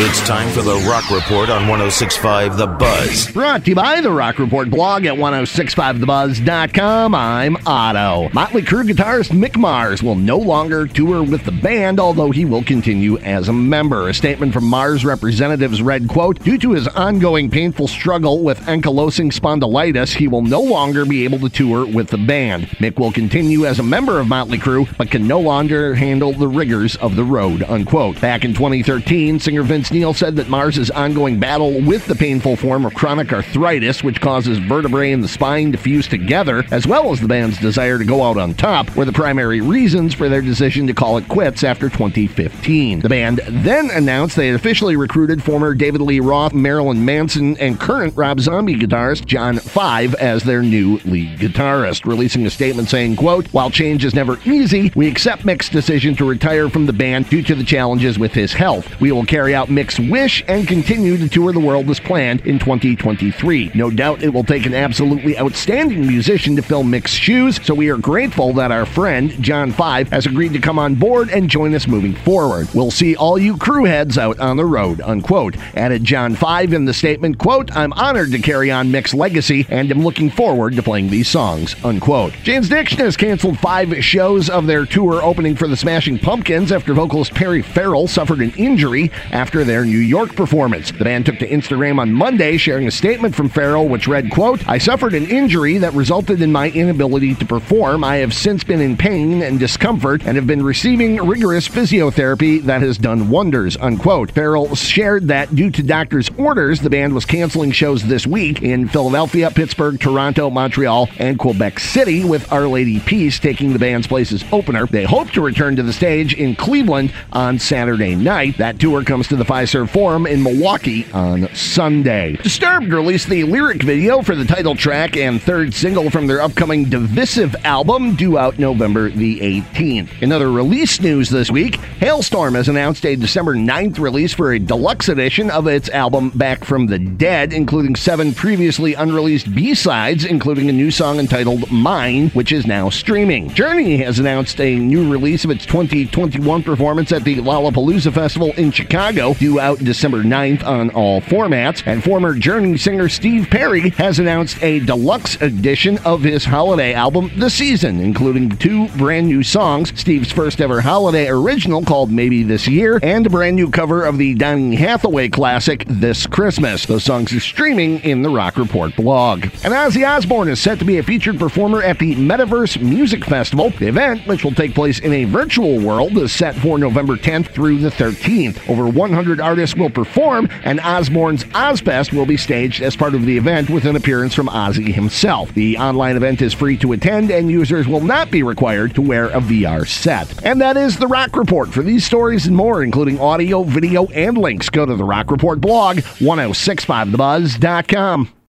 It's time for the Rock Report on 106.5 The Buzz. Brought to you by the Rock Report blog at 1065thebuzz.com. I'm Otto. Motley Crue guitarist Mick Mars will no longer tour with the band, although he will continue as a member. A statement from Mars representatives read, quote, "Due to his ongoing painful struggle with ankylosing spondylitis, he will no longer be able to tour with the band. Mick will continue as a member of Motley Crue, but can no longer handle the rigors of the road," unquote. Back in 2013, singer Vince Neil said that Mars's ongoing battle with the painful form of chronic arthritis, which causes vertebrae in the spine to fuse together, as well as the band's desire to go out on top, were the primary reasons for their decision to call it quits after 2015. The band then announced they had officially recruited former David Lee Roth, Marilyn Manson, and current Rob Zombie guitarist John 5 as their new lead guitarist, releasing a statement saying, quote, "While change is never easy, we accept Mick's decision to retire from the band due to the challenges with his health. We will carry out Mick's wish and continue to tour the world as planned in 2023. No doubt it will take an absolutely outstanding musician to fill Mick's shoes, so we are grateful that our friend John 5 has agreed to come on board and join us moving forward. We'll see all you crew heads out on the road," unquote. Added John 5 in the statement, quote, "I'm honored to carry on Mick's legacy and am looking forward to playing these songs," unquote. Jane's has canceled 5 shows of their tour opening for the Smashing Pumpkins after vocalist Perry Farrell suffered an injury after their New York performance. The band took to Instagram on Monday, sharing a statement from Farrell which read, quote, "I suffered an injury that resulted in my inability to perform. I have since been in pain and discomfort and have been receiving rigorous physiotherapy that has done wonders," unquote. Farrell shared that due to doctor's orders, the band was canceling shows this week in Philadelphia, Pittsburgh, Toronto, Montreal, and Quebec City, with Our Lady Peace taking the band's place as opener. They hope to return to the stage in Cleveland on Saturday night. That tour comes to the Fiserv Forum in Milwaukee on Sunday. Disturbed released the lyric video for the title track and third single from their upcoming Divisive album, due out November the 18th. In other release news this week, Halestorm has announced a December 9th release for a deluxe edition of its album Back From The Dead, including 7 previously unreleased B-sides, including a new song entitled Mine, which is now streaming. Journey has announced a new release of its 2021 performance at the Lollapalooza Festival in Chicago, due out December 9th on all formats, and former Journey singer Steve Perry has announced a deluxe edition of his holiday album, The Season, including 2 brand new songs, Steve's first ever holiday original called Maybe This Year, and a brand new cover of the Donny Hathaway classic, This Christmas. Those songs are streaming in the Rock Report blog. And Ozzy Osbourne is set to be a featured performer at the Metaverse Music Festival. The event, which will take place in a virtual world, is set for November 10th through the 13th. Over 100 artists will perform, and Osbourne's Ozfest will be staged as part of the event with an appearance from Ozzy himself. The online event is free to attend, and users will not be required to wear a VR set. And that is The Rock Report. For these stories and more, including audio, video, and links, go to The Rock Report blog, 1065thebuzz.com.